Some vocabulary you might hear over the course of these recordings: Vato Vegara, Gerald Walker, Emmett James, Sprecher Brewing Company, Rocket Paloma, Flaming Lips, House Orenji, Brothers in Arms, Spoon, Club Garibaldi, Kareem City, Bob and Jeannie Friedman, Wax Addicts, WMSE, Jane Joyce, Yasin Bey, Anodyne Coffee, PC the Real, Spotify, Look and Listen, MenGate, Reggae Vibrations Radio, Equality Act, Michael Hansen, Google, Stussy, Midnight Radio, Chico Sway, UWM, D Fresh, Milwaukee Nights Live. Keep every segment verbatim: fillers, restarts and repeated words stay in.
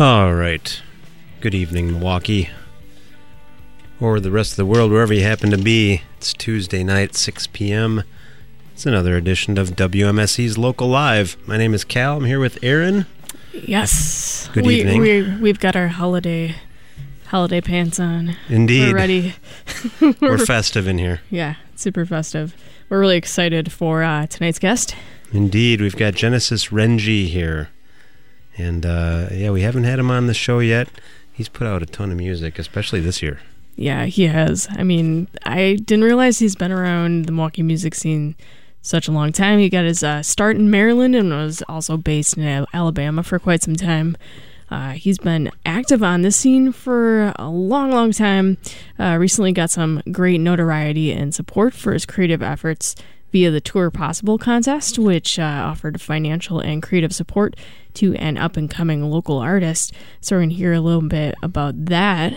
All right. Good evening, Milwaukee. Or the rest of the world, wherever you happen to be. It's Tuesday night, six p.m. It's another edition of W M S E's Local Live. My name is Cal. I'm here with Aaron. Yes. Good we, evening. We're, we've got our holiday holiday pants on. Indeed. We're ready. we're, we're festive in here. Yeah, super festive. We're really excited for uh, tonight's guest. Indeed. We've got Genesis Renji here. And, uh, yeah, we haven't had him on the show yet. He's put out a ton of music, especially this year. Yeah, he has. I mean, I didn't realize he's been around the Milwaukee music scene such a long time. He got his uh, start in Maryland and was also based in Alabama for quite some time. Uh, he's been active on this scene for a long, long time. Uh, recently got some great notoriety and support for his creative efforts via the Tour Possible contest, which uh, offered financial and creative support to an up-and-coming local artist. So we're going to hear a little bit about that.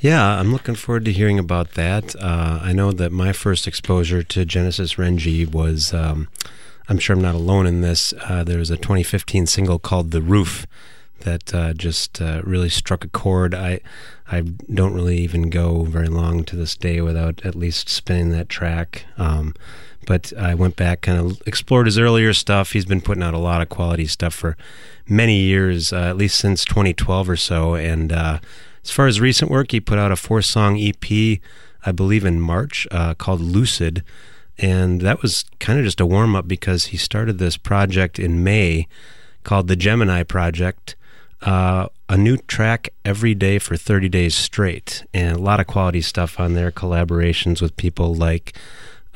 Yeah, I'm looking forward to hearing about that. Uh, I know that my first exposure to Genesis Renji was, um, I'm sure I'm not alone in this, uh, there was a twenty fifteen single called The Roof that uh, just uh, really struck a chord. I I don't really even go very long to this day without at least spinning that track. Um, but I went back, kind of explored his earlier stuff. He's been putting out a lot of quality stuff for many years, uh, at least since twenty twelve or so, and uh as far as recent work, he put out a four-song E P, I believe in March, uh, called Lucid, and that was kind of just a warm-up because he started this project in May called the Gemini Project, uh, a new track every day for thirty days straight, and a lot of quality stuff on there, collaborations with people like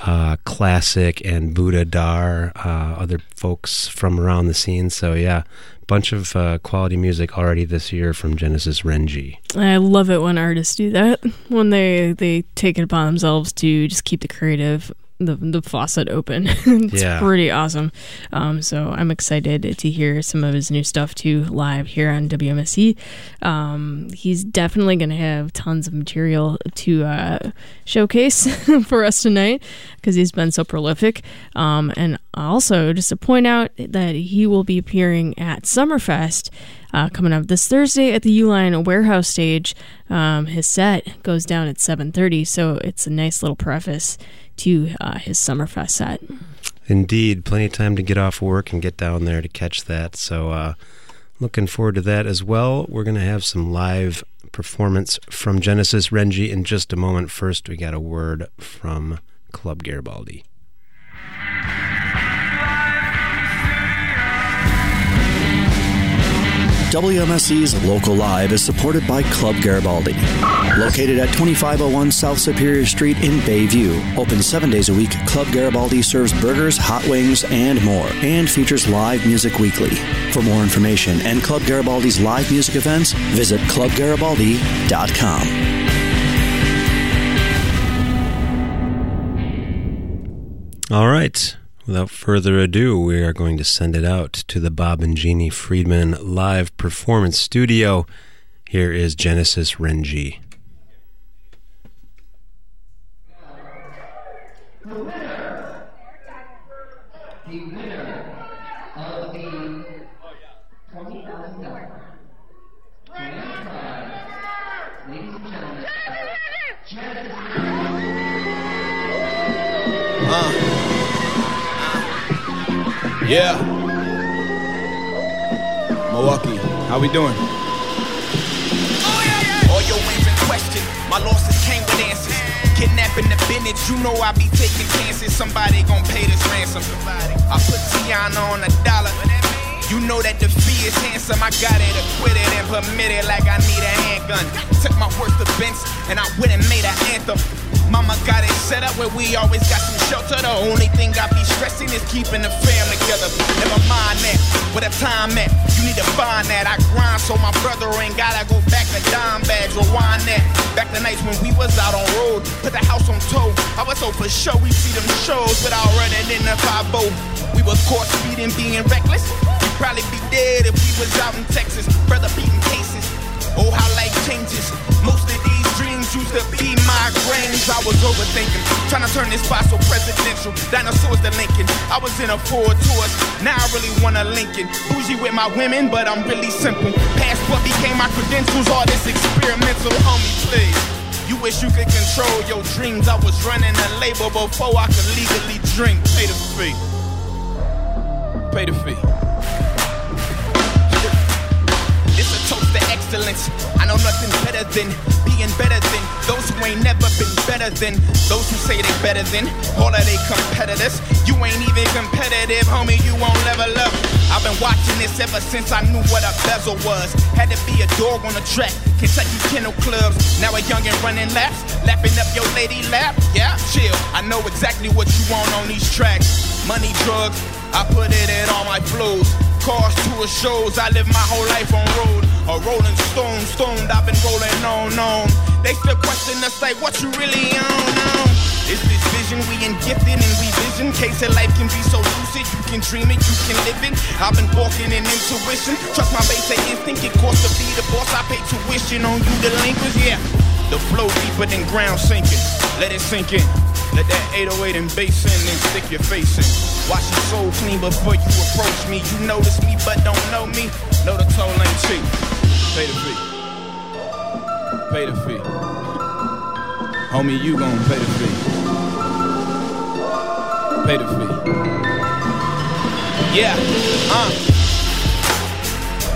uh, Classic and Buddha Dar, uh, other folks from around the scene, so yeah. Bunch of uh, quality music already this year from Genesis Renji. I love it when artists do that, when they, they take it upon themselves to just keep the creative, the, the faucet open. It's yeah. pretty awesome. Um, so I'm excited to hear some of his new stuff too, live here on W M S E. Um, he's definitely going to have tons of material to uh, showcase for us tonight because he's been so prolific. Um, and also, just to point out that he will be appearing at Summerfest uh, coming up this Thursday at the Uline Warehouse stage. Um, his set goes down at seven thirty, so it's a nice little preface to uh, his Summerfest set. Indeed, plenty of time to get off work and get down there to catch that. So uh, looking forward to that as well. We're going to have some live performance from Genesis Renji in just a moment. First, we got a word from Club Garibaldi. W M S E's Local Live is supported by Club Garibaldi. Located at twenty-five oh one South Superior Street in Bayview. Open seven days a week, Club Garibaldi serves burgers, hot wings, and more, and features live music weekly. For more information and Club Garibaldi's live music events, visit club garibaldi dot com. All right. Without further ado, we are going to send it out to the Bob and Jeannie Friedman live performance studio. Here is Genesis Renji. The winner, the winner of the twenty thousand dollars grand prize, ladies and gentlemen, Genesis Renji. Uh. Yeah, Milwaukee, how we doing? Oh, yeah, yeah. All your wins in question, my losses came with answers. Kidnapping the Bennett, you know I be taking chances. Somebody gon' pay this ransom. I put Tiana on a dollar. You know that the fee is handsome. I got it, acquitted, and permitted like I need a handgun. Took my worst events and I went and made an anthem. Mama got it set up where we always got some shelter. The only thing I be stressing is keeping the fam together. Never mind that, where the time at, you need to find that. I grind so my brother ain't gotta go back to dime bags. Rewind that, back the nights when we was out on road. Put the house on tow, I was so for sure we see them shows without running in the five oh. We were caught speeding, being reckless. Probably be dead if we was out in Texas, brother beating cases. Oh, how like changes. Most of these dreams used to be migraines. I was overthinking, trying to turn this spot so presidential. Dinosaurs to Lincoln, I was in a Ford Taurus. Now I really want a Lincoln. Bougie with my women, but I'm really simple. Passport became my credentials, all this experimental. Homie, please, you wish you could control your dreams. I was running a label before I could legally drink. Pay the fee. Pay the fee. It's a toast to excellence. I know nothing better than being better than those who ain't never been better than those who say they better than all of they competitors. You ain't even competitive, homie, you won't level up. I've been watching this ever since I knew what a bezel was. Had to be a dog on the track. Kentucky kennel clubs. Now a youngin' running laps, lapping up your lady lap. Yeah, chill. I know exactly what you want on these tracks. Money, drugs, I put it in all my flows. Cars, tour, shows, I live my whole life on road. A rolling stone, stoned, I've been rolling on, on. They still question us like, what you really on, on? It's this vision, we in gifted and we vision. Case of life can be so lucid, you can dream it, you can live it. I've been walking in intuition. Trust my basic instinct, it costs to be the boss. I pay tuition on you delinquents, yeah. The flow deeper than ground sinking. Let it sink in. Let that eight oh eight and bass in and stick your face in. Wash your soul clean before you approach me. You notice me but don't know me. Know the toll ain't cheap. Pay the fee. Pay the fee. Homie, you gon' pay the fee. Pay the fee. Yeah, uh.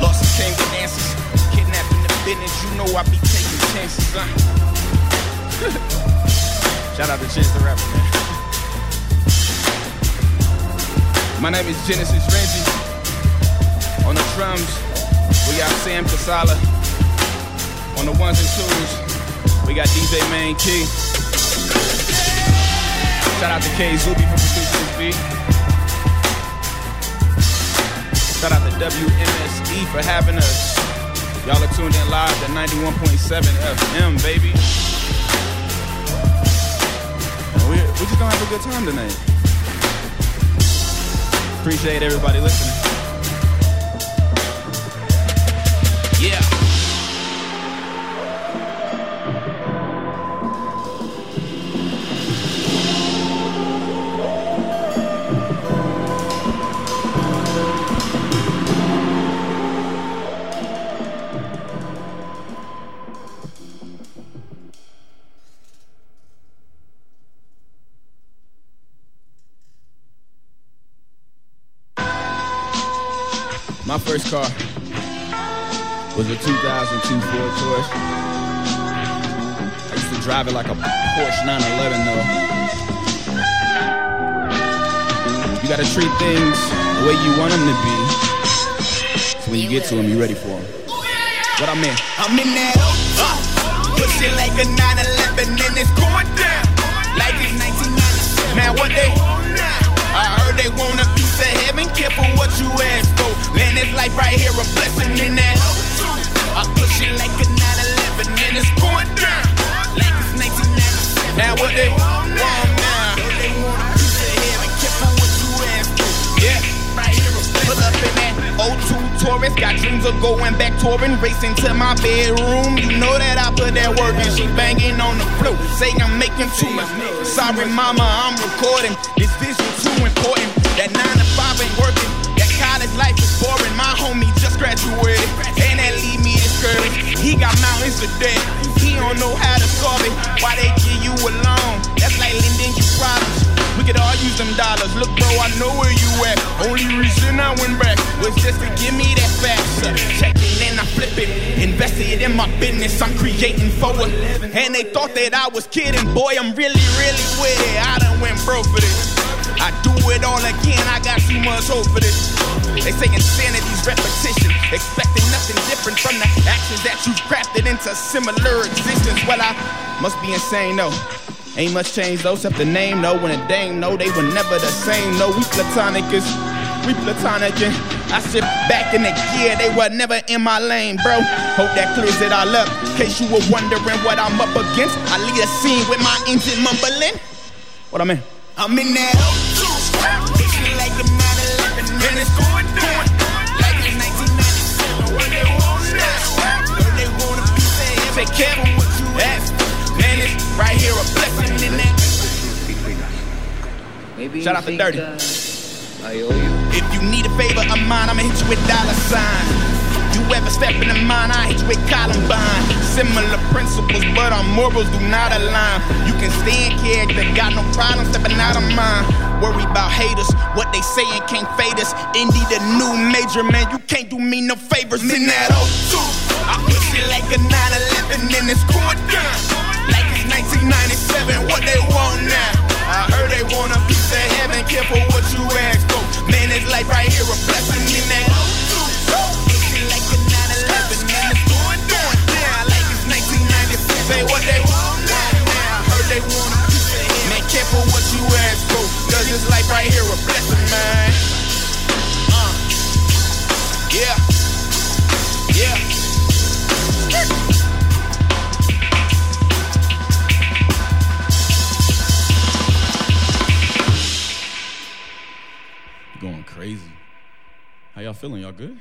Losses came with answers. Kidnapping the business, you know I be taking chances, huh? Shout out to Chance the Rapper, man. My name is Genesis Renji. On the drums, we got Sam Kasala. On the ones and twos, we got D J Mankey. Shout out to K Zuby for producing this beat. Shout out to W M S E for having us. Y'all are tuned in live to ninety-one point seven F M, baby. We're, we're just gonna have a good time tonight. Appreciate everybody listening. Yeah. My first car was a two thousand two Ford Taurus. I used to drive it like a Porsche nine eleven though. You gotta treat things the way you want them to be. So when you get to them, you ready for them. What I mean? I'm in that up, pushing like a nine eleven and it's going down. Like it's nineteen ninety-seven. Now what they want now? I heard they want a piece of heaven. Careful what you ask for. Land this life right here, a blessing in that. I push it like a nine eleven and it's going down. Like it's nineteen ninety-seven. Now what they want now? They want a piece of heaven. Careful what you ask for. Yeah, right here, a blessing. Pull up in that oh two Taurus. Got dreams of going back touring. Racing to my bedroom. You know that I put that work in. She banging on the floor. Say I'm making too much. Sorry mama, I'm recording. This vision too important. That nine to five ain't working. That college life is boring. My homie just graduated, and that leave me discouraged. He got mountains to debt. He don't know how to solve it. Why they give you a loan? That's like lending you problems. We could all use them dollars. Look, bro, I know where you at. Only reason I went back was just to give me that faster. Check it and I flip it. Invested in my business. I'm creating for it. And they thought that I was kidding. Boy, I'm really, really with it. I done went broke for this. I do it all again, I got too much hope for this. They say insanity's repetition, expecting nothing different from the actions that you've crafted into similar existence. Well, I must be insane, though. Ain't much change, though, except the name, though. When a dame, no, they were never the same, no. We platonic is, we platonic and I sit back in the gear, they were never in my lane, bro. Hope that clears it all up, in case you were wondering what I'm up against. I lead a scene with my engine mumbling. What I mean? I'm in that O two, pushing like a nine eleven, and it's going down, like it's nineteen ninety-seven. What they want now? What they want to be saying? Say careful what you ask for. Man, it's right here a blessing in that. Between us. Maybe shout out to Dirty. Uh, I owe you. If you need a favor of mine, I'ma hit you with dollar sign. You ever step into mine, I hit you with Columbine. Similar principles, but our morals do not align. You can stay in character, got no problem stepping out of mine. Worry about haters, what they saying can't fade us. Indy the new major, man, you can't do me no favors. In that oh two, I push it like a nine eleven and it's going down. Like it's nineteen ninety-seven, what they want now? I heard they want a piece of heaven, careful what you ask for. Man, it's life right here, a blessing in that oh two. Looking like a nine eleven, man, it's going down. Like it's nineteen ninety-six, say what they want now. I heard they want a piece of heaven, man, careful what you ask for. Cause this life right here, a blessing, man. Uh, yeah, yeah. Going crazy. How y'all feeling? Y'all good?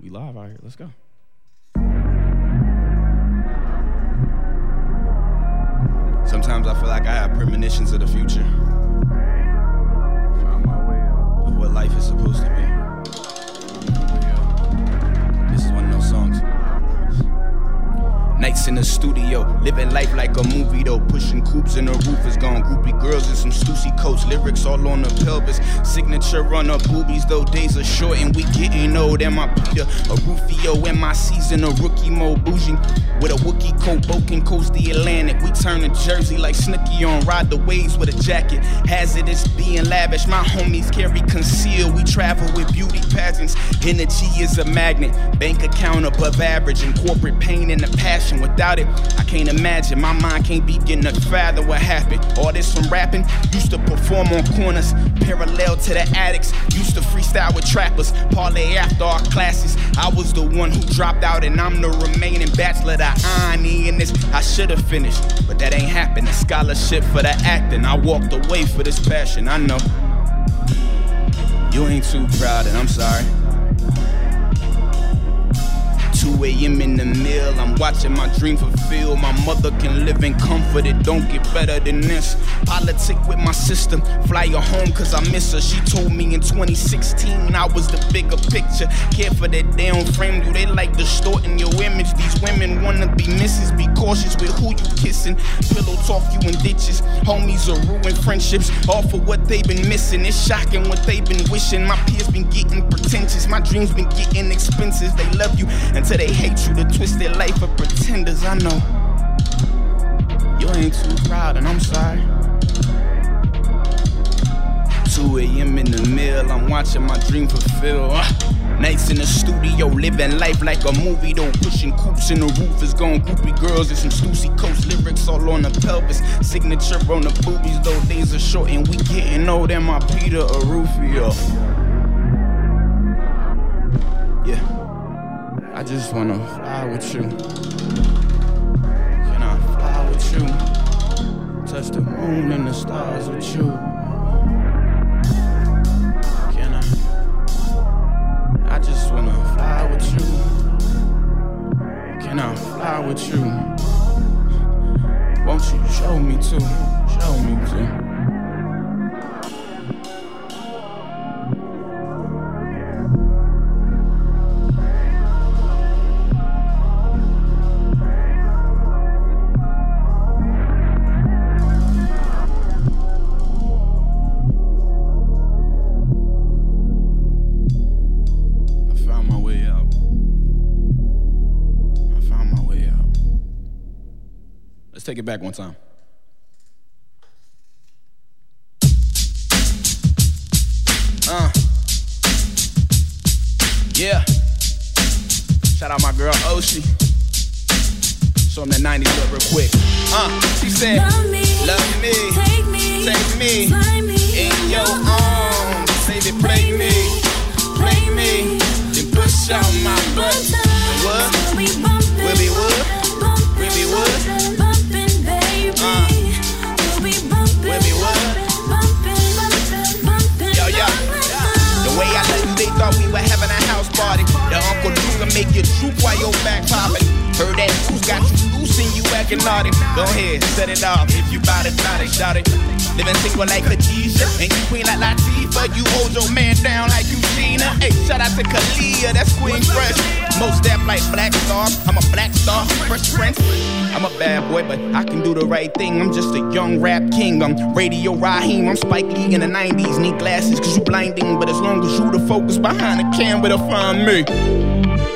We live out here. Let's go. Sometimes I feel like I have premonitions of the future. Found my way up. Of what life is supposed to be. This is one of those songs. Nights in the studio, living life like a movie though. Pushing coupes and the roof is gone. Groupie girls in some Stussy coats. Lyrics all on the pelvis. Signature on the boobies though. Days are short and we getting old. Am I Peter? A Rufio in my season. A rookie mode bougie. With a Wookiee coat. Boken coast the Atlantic. We turn to Jersey like Snooki on Ride the Waves with a jacket. Hazardous being lavish. My homies carry conceal. We travel with beauty pageants. Energy is a magnet. Bank account above average. And corporate pain in the past. Without it, I can't imagine. My mind can't begin to fathom what happened. All this from rapping. Used to perform on corners, parallel to the addicts. Used to freestyle with trappers, parlay after our classes. I was the one who dropped out, and I'm the remaining bachelor. The irony in this, I should have finished, but that ain't happened. A scholarship for the acting. I walked away for this passion. I know you ain't too proud, and I'm sorry. two a.m. in the mill, I'm watching my dream fulfill. My mother can live in comfort, it don't get better than this. Politic with my sister, fly her home cause I miss her. She told me in twenty sixteen I was the bigger picture. Care for that they don't frame you, they like distorting your image. These women wanna be missus, be cautious with who you kissing. Pillow talk you in ditches, homies are ruined friendships. All for what they've been missing, it's shocking what they've been wishing. My peers been getting pretentious, my dreams been getting expensive. They love you until they hate you, the twisted life of pretenders. I know you ain't too proud, and I'm sorry. two a.m. in the mill, I'm watching my dream fulfill. Nights in the studio, living life like a movie though. Pushing coops in the roof is gone. Groupie girls in some Stussy coats. Lyrics all on the pelvis. Signature on the boobies though. Days are short and we getting old. Am I Peter or Rufio? Yeah. I just wanna fly with you. Can I fly with you? Touch the moon and the stars with you. Can I? I just wanna fly with you. Can I fly with you? Won't you show me to? Show me to. Take it back one time. Uh. Yeah. Shout out my girl Oshi. Show him that nineties up real quick. Uh. She said, love me, love me, take me, take me, me in your arms. Baby, play me, play me, then push out my butt. What? We'll be bumping, we'll be what? Bumping, we'll be what? Uh, we'll be bumping, we'll be bumping, bumping. Yo, yo, the way I let them, they thought we were having a house party. The Uncle Drew can make you droop while your back popping. Heard that boost looking naughty. Go ahead, set it off if you bout it, bout it, shout it. Living single like Khadijah, and you queen like Latifah. You hold your man down like Eugenia. Hey, shout out to Kalia, that's Queen Fresh. Most deaf like black stars, I'm a black star, Fresh Prince. I'm a bad boy, but I can do the right thing. I'm just a young rap king, I'm Radio Raheem. I'm Spike Lee in the nineties, need glasses cause you blinding. But as long as you the focus behind the camera, they'll find me.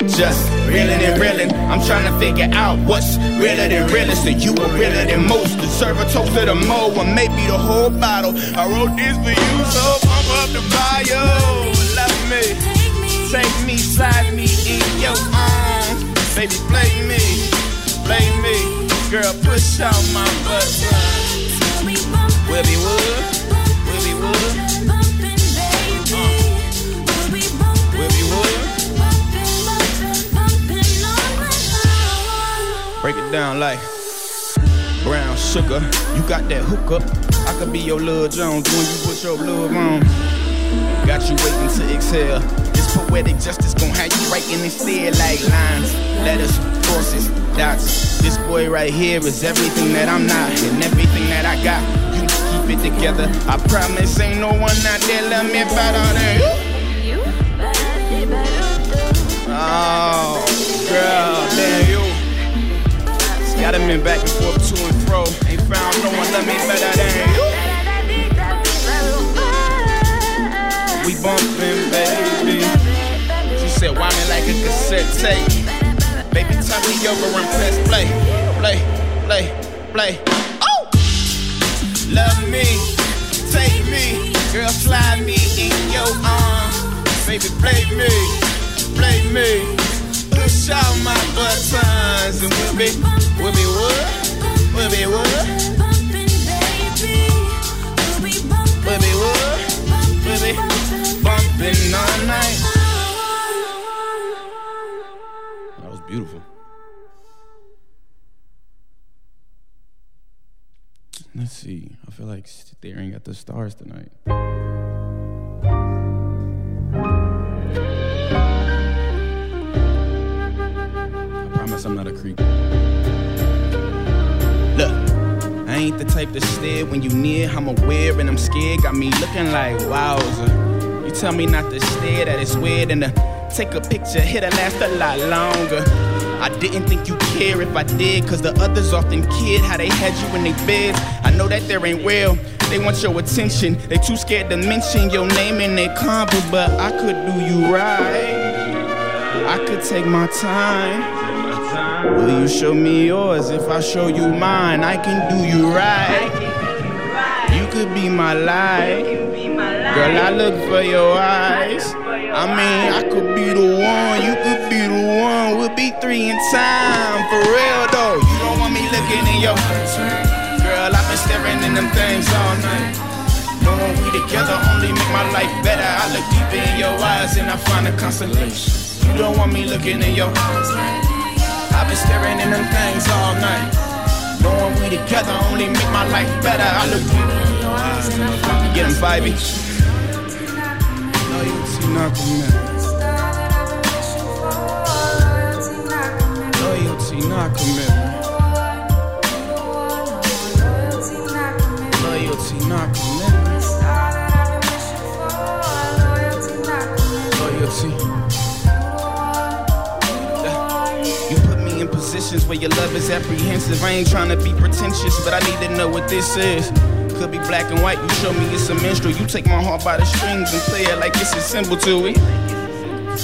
Just reeling and reeling, I'm trying to figure out what's realer than realest. And you are realer than most. Deserve a toast to the mo, or maybe the whole bottle. I wrote this for you, so pump up the bio. Love me, take me, slide me in your arms. Baby, play me, play me. Girl, push out my butt. We'll be wood, we'll be wood. We'll be wood. Break it down like brown sugar. You got that hookup. I could be your Lil Jones when you put your love on. Got you waiting to exhale. This poetic justice gon' have you writing instead like lines, letters, forces, dots. This boy right here is everything that I'm not and everything that I got. You keep it together. I promise ain't no one out there love me about all that. Oh, girl, damn you. Got him in back and forth to and fro. Ain't found no one love me better than you. We bumpin', baby. She said, why me like a cassette tape? Baby, turn me over and press play, play, play, play. Oh! Love me, take me, girl, slide me in your arms. Baby, play me, play me. Push out my buttons and we'll be, we'll be wood, we'll be wood. We'll be wood, we'll be bumping all night. That was beautiful. Let's see, I feel like staring at the stars tonight. I'm not a creep. Look, I ain't the type to stare when you near. I'm aware and I'm scared. Got me looking like wowza. You tell me not to stare, that it's weird. And to take a picture here to last a lot longer. I didn't think you care if I did, cause the others often kid how they had you in their beds. I know that there ain't real. They want your attention. They too scared to mention your name in their combo. But I could do you right. I could take my time. Will you show me yours? If I show you mine, I can do you right. You could be my light. Girl, I look for your eyes. I mean, I could be the one. You could be the one. We'll be three in time. For real, though. You don't want me looking in your eyes. Girl, I've been staring in them things all night. Knowing we together only make my life better. I look deeper in your eyes and I find a consolation. You don't want me looking in your eyes. I've been staring in them things all night. Knowing we together only make my life better. I look deep in your eyes and I'm trying to get them vibey. No, you see nothing, man. No, you see nothing, man. Loyalty not commitment. Loyalty. Positions where your love is apprehensive. I ain't trying to be pretentious, but I need to know what this is. Could be black and white, you show me it's a minstrel. You take my heart by the strings and play it like it's a symbol to it.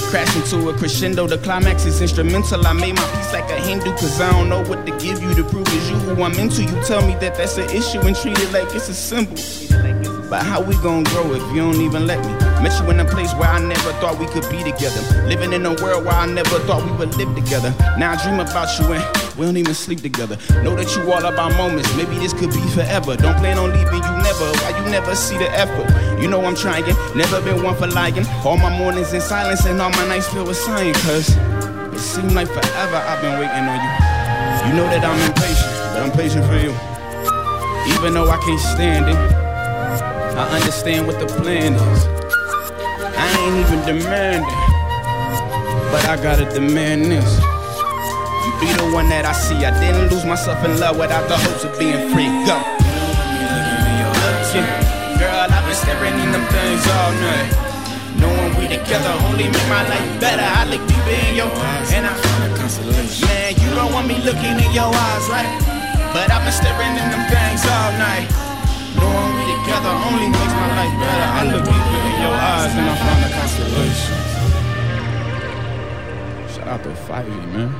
Crash into a crescendo, the climax is instrumental. I made my peace like a Hindu, cause I don't know what to give you to prove it's you who I'm into. You tell me that that's an issue and treat it like it's a symbol. But how we gon' grow if you don't even let me? Met you in a place where I never thought we could be together. Living in a world where I never thought we would live together. Now I dream about you and we don't even sleep together. Know that you all about moments, maybe this could be forever. Don't plan on leaving you never, why you never see the effort? You know I'm trying, never been one for lying. All my mornings in silence and all my nights filled with sighing. Cause it seems like forever I've been waiting on you. You know that I'm impatient, but I'm patient for you. Even though I can't stand it, I understand what the plan is. I ain't even demanding, but I gotta demand this. You be the one that I see. I didn't lose myself in love without the hopes of being free. Go. Girl, I've been staring in them things all night. Knowing we together only make my life better. I look deeper in your eyes and I find a consolation. Man, you don't want me looking in your eyes, right? But I've been staring in them things all night. Knowing we together only makes my life better. I look deeper in your eyes and I find a consolation. Shout out to Fivey, man.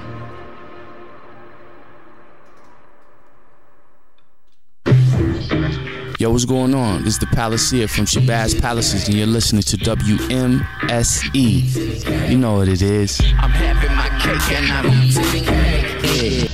Yo, what's going on? This is the Palace here from Shabazz Palaces, and you're listening to W M S E. You know what it is. I'm having my cake and I'm eating cake.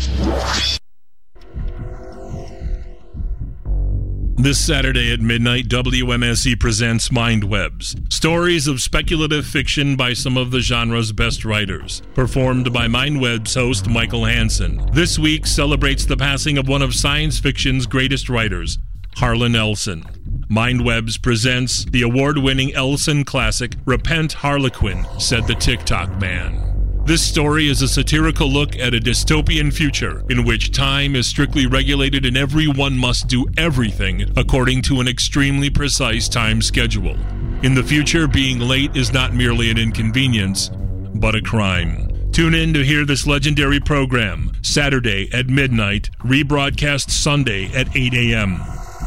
This Saturday at midnight, W M S E presents Mindwebs, stories of speculative fiction by some of the genre's best writers, performed by Mindwebs host Michael Hansen. This week celebrates the passing of one of science fiction's greatest writers, Harlan Ellison. Mindwebs presents the award-winning Ellison classic, Repent Harlequin Said the TikTok Man. This story is a satirical look at a dystopian future in which time is strictly regulated and everyone must do everything according to an extremely precise time schedule. In the future, being late is not merely an inconvenience, but a crime. Tune in to hear this legendary program, Saturday at midnight, rebroadcast Sunday at eight a.m.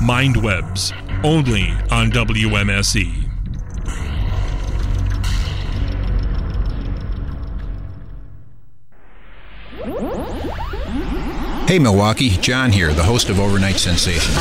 Mindwebs, only on W M S E. Hey Milwaukee, John here, the host of Overnight Sensations.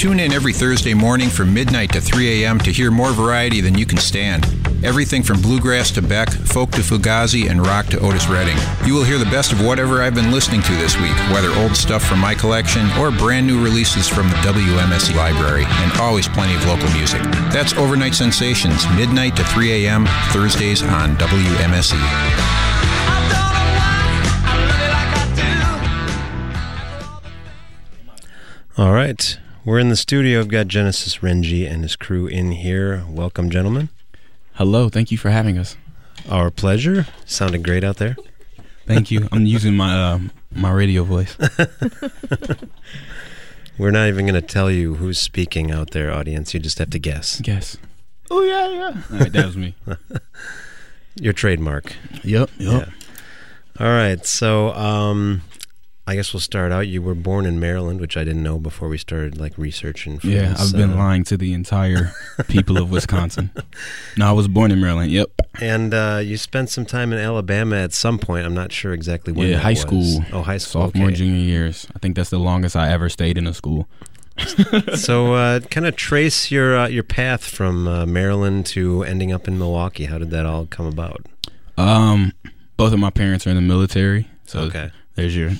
Tune in every Thursday morning from midnight to three a.m. to hear more variety than you can stand. Everything from bluegrass to Beck, folk to Fugazi, and rock to Otis Redding. You will hear the best of whatever I've been listening to this week, whether old stuff from my collection or brand new releases from the W M S E library, and always plenty of local music. That's Overnight Sensations, midnight to three a.m., Thursdays on W M S E. All right, we're in the studio. I've got Genesis Renji and his crew in here. Welcome, gentlemen. Hello, thank you for having us. Our pleasure. Sounded great out there. Thank you. I'm using my uh, my radio voice. We're not even going to tell you who's speaking out there, audience. You just have to guess. Guess. Oh, yeah, yeah. All right, that was me. Your trademark. Yep, yep. Yeah. All right, so um, I guess we'll start out. You were born in Maryland, which I didn't know before we started like researching. For yeah, this, I've been uh, lying to the entire people of Wisconsin. No, I was born in Maryland, yep. And uh, you spent some time in Alabama at some point. I'm not sure exactly when. Yeah, high was. school. Oh, high school. Sophomore, okay. Junior years. I think that's the longest I ever stayed in a school. So uh, kind of trace your, uh, your path from uh, Maryland to ending up in Milwaukee. How did that all come about? Um, both of my parents are in the military. So okay. There's your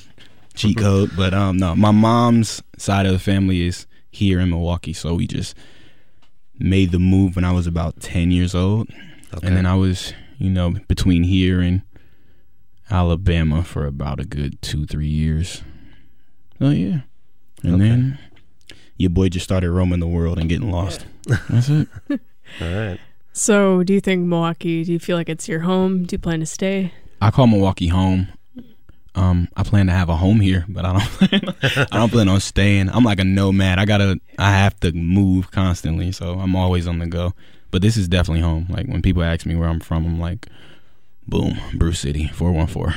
cheat code. But um, no, my mom's side of the family is here in Milwaukee. So we just made the move when I was about ten years old. Okay. And then I was, you know, between here and Alabama for about a good two, three years. Oh, yeah. And okay. Then your boy just started roaming the world and getting lost. Yeah. That's it. All right. So do you think Milwaukee, do you feel like it's your home? Do you plan to stay? I call Milwaukee home. Um, I plan to have a home here, but I don't I don't plan on staying. I'm like a nomad. I gotta, I have to move constantly, so I'm always on the go. But this is definitely home. Like, when people ask me where I'm from, I'm like, boom, Bruce City, four one four.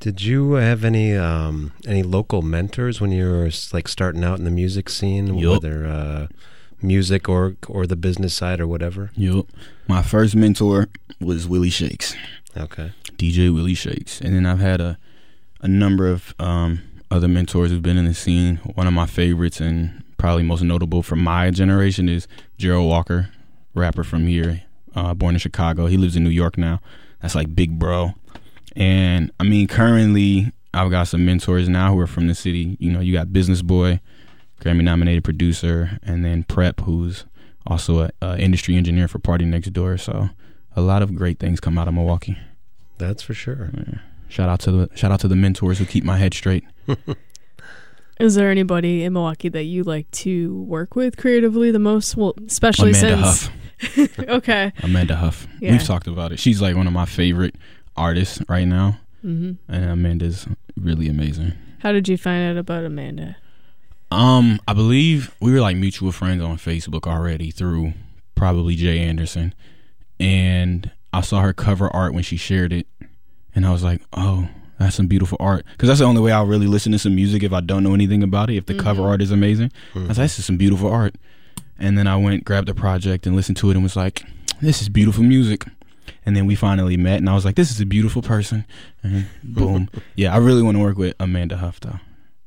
Did you have any um, any local mentors when you were like starting out in the music scene, yep. whether uh, music or or the business side or whatever? Yep. My first mentor was Willie Shakes. Okay. D J Willie Shakes. And then I've had a a number of um, other mentors who've been in the scene. One of my favorites and probably most notable for my generation is Gerald Walker, rapper from here, uh, born in Chicago. He lives in New York now. That's like big bro. And I mean, currently I've got some mentors now who are from the city. You know, you got Business Boy, Grammy nominated producer, and then Prep, who's also an industry engineer for Party Next Door. So a lot of great things come out of Milwaukee. That's for sure. Yeah. Shout out to the shout out to the mentors who keep my head straight. Is there anybody in Milwaukee that you like to work with creatively the most? Well, especially Amanda since... Huff. Okay. Amanda Huff. Yeah. We've talked about it. She's like one of my favorite artists right now. Mm-hmm. And Amanda's really amazing. How did you find out about Amanda? Um, I believe we were like mutual friends on Facebook already through probably Jay Anderson. And I saw her cover art when she shared it. And I was like, oh, that's some beautiful art. Because that's the only way I'll really listen to some music if I don't know anything about it, if the mm-hmm. cover art is amazing. Mm-hmm. I was like, this is some beautiful art. And then I went, grabbed the project and listened to it and was like, this is beautiful music. And then we finally met and I was like, this is a beautiful person. And boom. Yeah, I really want to work with Amanda Huff though.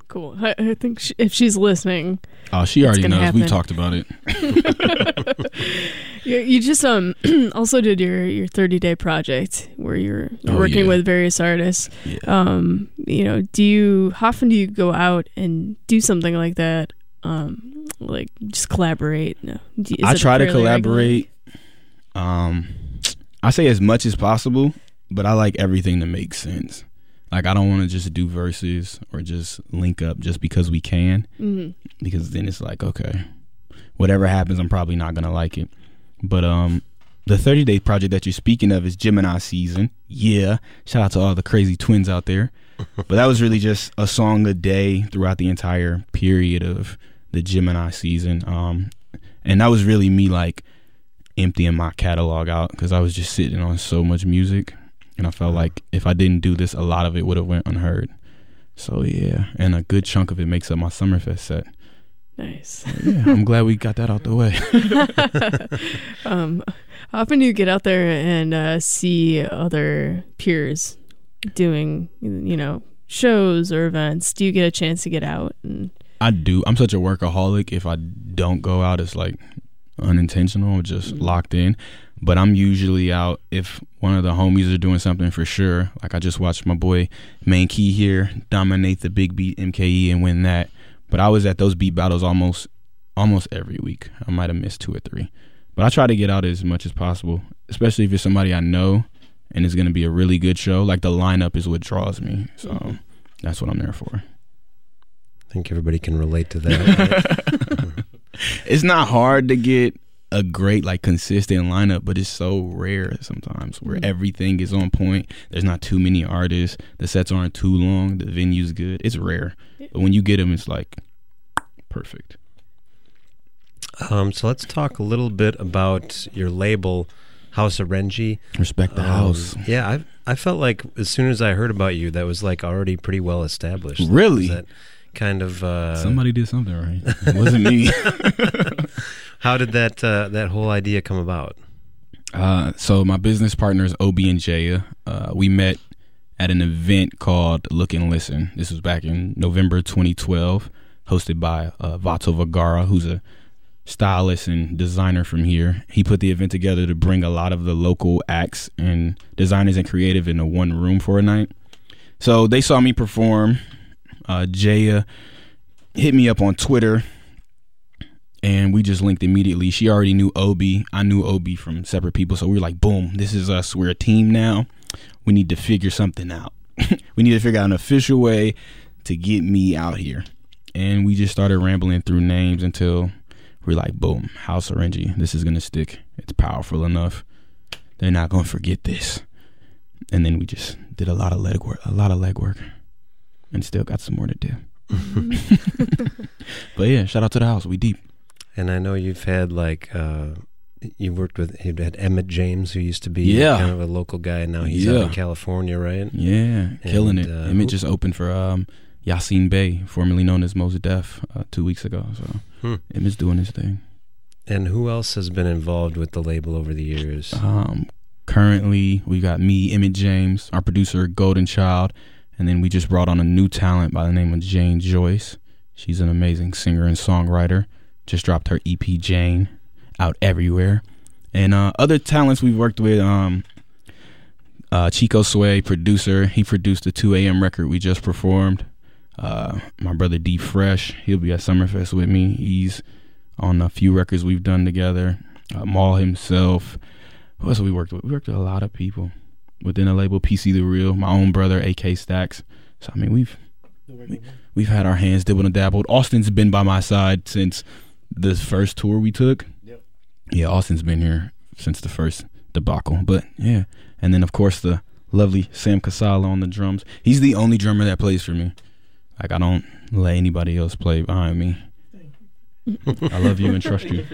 Cool. I, I think she, if she's listening. Oh, she already knows. Happen. We've talked about it. you, you just um also did your, your thirty-day project where you're oh, working yeah. with various artists. Yeah. Um, you know, do you, how often do you go out and do something like that? Um, like just collaborate? No. Is I try to collaborate. Regular? Um, I say as much as possible, but I like everything to make sense. Like, I don't want to just do verses or just link up just because we can. Mm-hmm. Because then it's like, okay, whatever happens, I'm probably not going to like it. But um, the thirty-day project that you're speaking of is Gemini season. Yeah. Shout out to all the crazy twins out there. But that was really just a song a day throughout the entire period of the Gemini season. Um, and that was really me, like, emptying my catalog out because I was just sitting on so much music. And I felt like if I didn't do this, a lot of it would have went unheard. So, yeah. And a good chunk of it makes up my Summerfest set. Nice. Yeah, I'm glad we got that out the way. um, how often do you get out there and uh, see other peers doing, you know, shows or events? Do you get a chance to get out? And I do. I'm such a workaholic. If I don't go out, it's like unintentional, just mm-hmm. locked in. But I'm usually out if one of the homies are doing something for sure. Like I just watched my boy Mankey here dominate the big beat M K E and win that. But I was at those beat battles almost almost every week. I might have missed two or three. But I try to get out as much as possible, especially if it's somebody I know and it's going to be a really good show. Like the lineup is what draws me. So that's what I'm there for. I think everybody can relate to that. It's not hard to get a great, like, consistent lineup, but it's so rare sometimes where mm-hmm. everything is on point. There's not too many artists, the sets aren't too long, the venue's good. It's rare, but when you get them, it's like perfect. Um, so let's talk a little bit about your label, House Orenji. Respect the um, house. Yeah, I I felt like as soon as I heard about you, that was like already pretty well established. Really? That kind of uh, somebody did something right. It wasn't me. How did that uh, that whole idea come about? Uh, so my business partner is Obi and Jaya. Uh, we met at an event called Look and Listen. This was back in November twenty twelve, hosted by uh, Vato Vegara, who's a stylist and designer from here. He put the event together to bring a lot of the local acts and designers and creative into one room for a night. So they saw me perform. Uh, Jaya hit me up on Twitter. And we just linked immediately. She already knew Obi. I knew Obi from separate people. So we were like, boom, this is us. We're a team now. We need to figure something out. We need to figure out an official way to get me out here. And we just started rambling through names until we're like, boom, House Orenji. This is going to stick. It's powerful enough. They're not going to forget this. And then we just did a lot of legwork, a lot of legwork, and still got some more to do. But yeah, shout out to the house. We deep. And I know you've had like uh, you've worked with you've had Emmett James, who used to be yeah. kind of a local guy, and now he's yeah. out in California, right? Yeah, and, killing it. Uh, Emmett just opened for um, Yasin Bey, formerly known as Mos Def, uh, two weeks ago. So hmm. Emmett's doing his thing. And who else has been involved with the label over the years? Um, currently, we got me, Emmett James, our producer Golden Child, and then we just brought on a new talent by the name of Jane Joyce. She's an amazing singer and songwriter. Just dropped her E P Jane out everywhere. And uh, other talents we've worked with, um, uh, Chico Sway, producer. He produced the two a.m. record we just performed. Uh, my brother D Fresh, he'll be at Summerfest with me. He's on a few records we've done together. Uh, Maul himself. Who else have we worked with? We worked with a lot of people within the label. P C the Real, my own brother, A K Stacks. So, I mean, we've, we, we've had our hands dibbled and dabbled. Austin's been by my side since the first tour we took. Yep. Yeah, Austin's been here since the first debacle. But yeah, and then of course the lovely Sam Kasala on the drums. He's the only drummer that plays for me. Like, I don't let anybody else play behind me. I love you and trust you.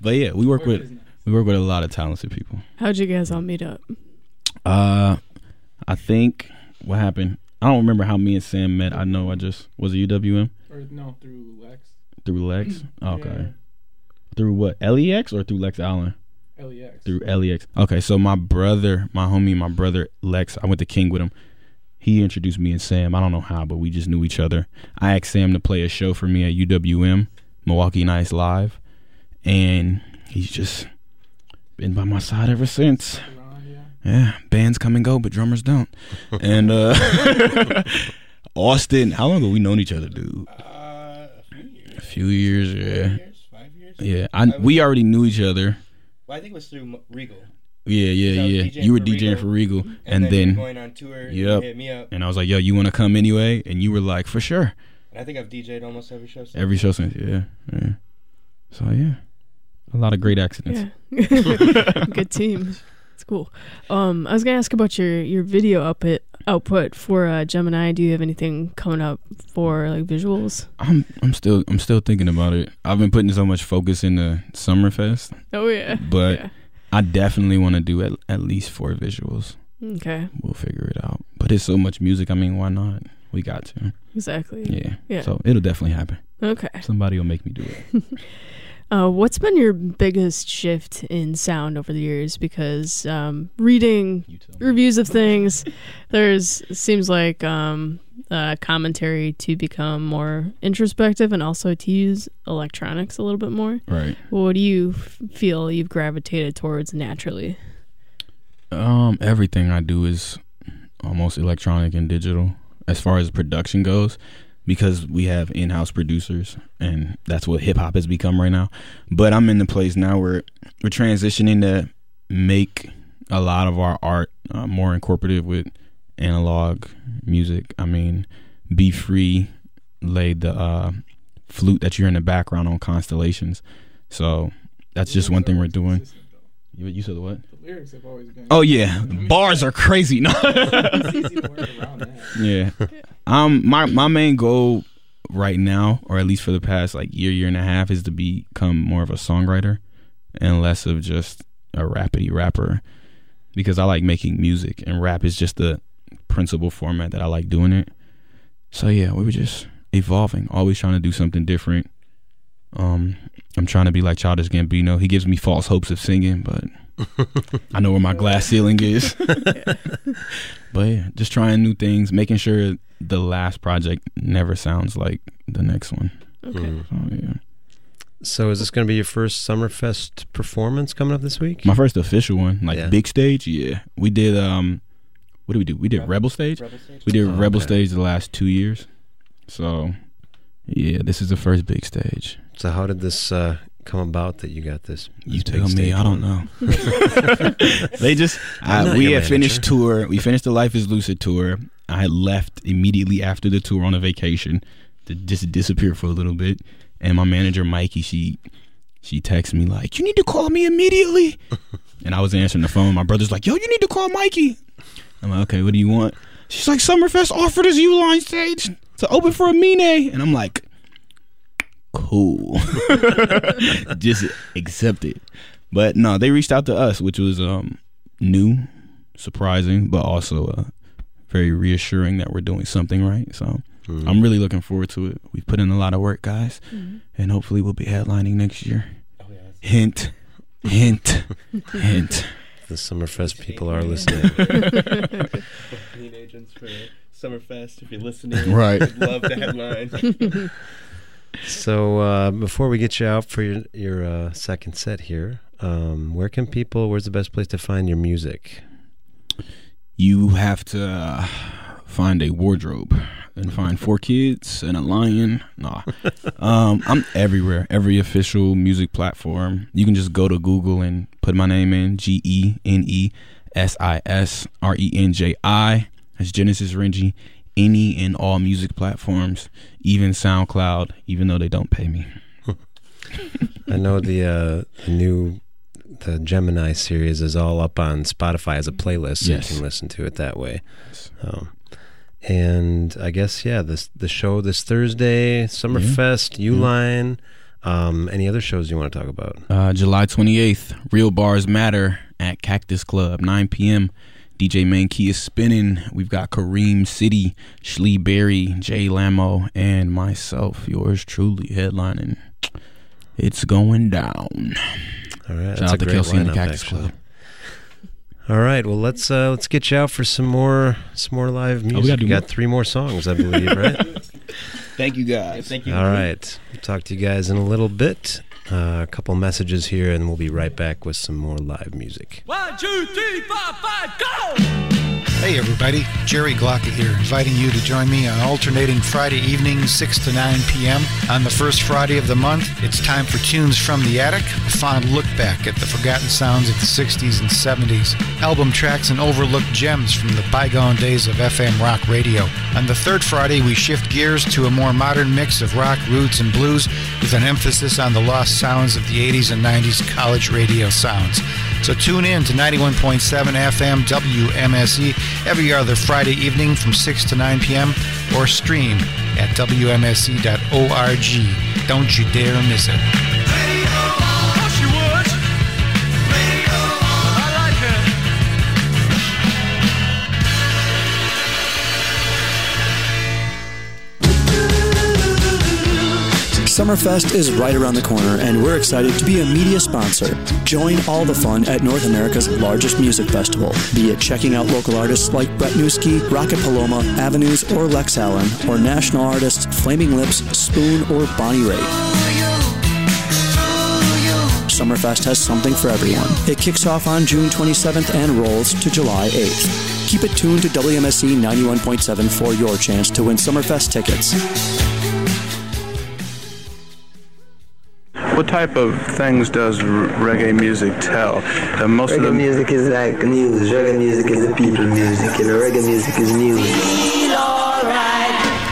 But yeah, we work with we work with a lot of talented people. How'd you guys all meet up? Uh, I think what happened. I don't remember how me and Sam met. I know I just was it U W M or no through Lex. Through Lex, okay. Yeah. Through what? L E X or through Lex Allen? L E X. Through L E X. Okay, so my brother, my homie, my brother Lex. I went to King with him. He introduced me and Sam. I don't know how, but we just knew each other. I asked Sam to play a show for me at U W M, Milwaukee Nights Live, and he's just been by my side ever since. Yeah, bands come and go, but drummers don't. And uh, Austin, how long have we known each other, dude? Uh, a few years. A few years, yeah. Five years? Five years? Yeah, I, I we already knew each other. Well, I think it was through Regal. Yeah, yeah, so yeah. You were DJing for Regal, and, and then, then you were going on tour. Yep. And hit me up, and I was like, "Yo, you want to come anyway?" And you were like, "For sure." And I think I've D J'd almost every show since. Every show since, yeah, yeah. So yeah, a lot of great accidents. Yeah. Good team. It's cool. Um, I was gonna ask about your your video output output for uh, Gemini. Do you have anything coming up for like visuals? I'm I'm still I'm still thinking about it. I've been putting so much focus into Summerfest. Oh yeah, but. Yeah. I definitely want to do at, at least four visuals. Okay. We'll figure it out. But it's so much music. I mean, why not? We got to. Exactly. Yeah. Yeah. So it'll definitely happen. Okay. Somebody will make me do it. uh, what's been your biggest shift in sound over the years? Because um, reading reviews of things, there's seems like um, uh, commentary to become more introspective and also to use electronics a little bit more. Right. What do you f- feel you've gravitated towards naturally? Um, everything I do is almost electronic and digital as far as production goes, because we have in-house producers, and that's what hip-hop has become right now. But I'm in the place now where we're transitioning to make a lot of our art uh, more incorporative with analog music. I mean, Be Free laid the uh, flute that you're in the background on Constellations. So that's just one thing we're doing. You, you said what? The lyrics have always been. Oh yeah, the bars are crazy. No. It's easy to work around that. Yeah. Um, my my main goal right now, or at least for the past like year, year and a half, is to become more of a songwriter and less of just a rappity rapper, because I like making music, and rap is just the principal format that I like doing it. So yeah, we were just evolving, always trying to do something different. Um, I'm trying to be like Childish Gambino. He gives me false hopes of singing, but I know where my glass ceiling is. But yeah, just trying new things, making sure the last project never sounds like the next one. Okay. Mm. So, yeah. So is this going to be your first Summerfest performance coming up this week? My first official one, like yeah. big stage. Yeah, we did. Um, what did we do? We did Rebel, Rebel Stage. Rebel Stage. We did oh, Rebel okay. Stage the last two years. So yeah, this is the first big stage. So how did this uh, come about that you got this? this you tell me. I don't know. They just uh, we had finished tour. We finished the Life Is Lucid tour. I had left immediately after the tour on a vacation to just disappear for a little bit. And my manager Mikey, she she texts me like, "You need to call me immediately." And I was answering the phone. My brother's like, "Yo, you need to call Mikey." I'm like, "Okay, what do you want?" She's like, "Summerfest offered us Uline stage to open for Amine," and I'm like, cool. Just accept it. But no, they reached out to us, which was um new, surprising, but also uh, very reassuring that we're doing something right. So mm-hmm. I'm really looking forward to it. We've put in a lot of work, guys, mm-hmm. and hopefully we'll be headlining next year. Oh, yeah, hint, hint, hint. The Summerfest people are listening. Booking agents for Summerfest, if you're listening, right? We'd love to headline. So uh, before we get you out for your, your uh, second set here, um, where can people, where's the best place to find your music? You have to uh, find a wardrobe and find four kids and a lion. Nah, um, I'm everywhere, every official music platform. You can just go to Google and put my name in, G E N E S I S R E N J I. That's Genesis Renji. Any and all music platforms, even SoundCloud, even though they don't pay me. I know the uh, new the Gemini series is all up on Spotify as a playlist, so yes. you can listen to it that way. Um, and I guess, yeah, this the show this Thursday, Summerfest, yeah. Uline. Yeah. Um, any other shows you want to talk about? Uh, July twenty-eighth, Real Bars Matter at Cactus Club, nine p.m. D J Mankey is spinning. We've got Kareem City, Shlee Berry, Jay Lamo, and myself, yours truly, headlining. It's going down. All right, shout out to Kelsey and the Cactus Club. All right, well let's uh, let's get you out for some more some more live music. Oh, we gotta do we got more. Three more songs, I believe, right? Thank you guys. Thank you. All right, we'll talk to you guys in a little bit. Uh, a couple messages here, and we'll be right back with some more live music. One, two, three, five, five, go! Hey, everybody. Jerry Glocka here, inviting you to join me on alternating Friday evenings, six to nine p.m. On the first Friday of the month, it's time for Tunes from the Attic, a fond look back at the forgotten sounds of the sixties and seventies, album tracks and overlooked gems from the bygone days of F M rock radio. On the third Friday, we shift gears to a more modern mix of rock, roots, and blues with an emphasis on the lost sounds of the eighties and nineties college radio sounds. So tune in to ninety-one point seven F M W M S E every other Friday evening from six to nine p.m. or stream at W M S E dot org. Don't you dare miss it. Summerfest is right around the corner, and we're excited to be a media sponsor. Join all the fun at North America's largest music festival, be it checking out local artists like Brett Newski, Rocket Paloma, Avenues, or Lex Allen, or national artists Flaming Lips, Spoon, or Bonnie Raitt. Summerfest has something for everyone. It kicks off on June twenty-seventh and rolls to July eighth. Keep it tuned to W M S E ninety-one point seven for your chance to win Summerfest tickets. What type of things does r- reggae music tell? Uh, most reggae of the... music is like news. Reggae music is the people music. You know, reggae music is news.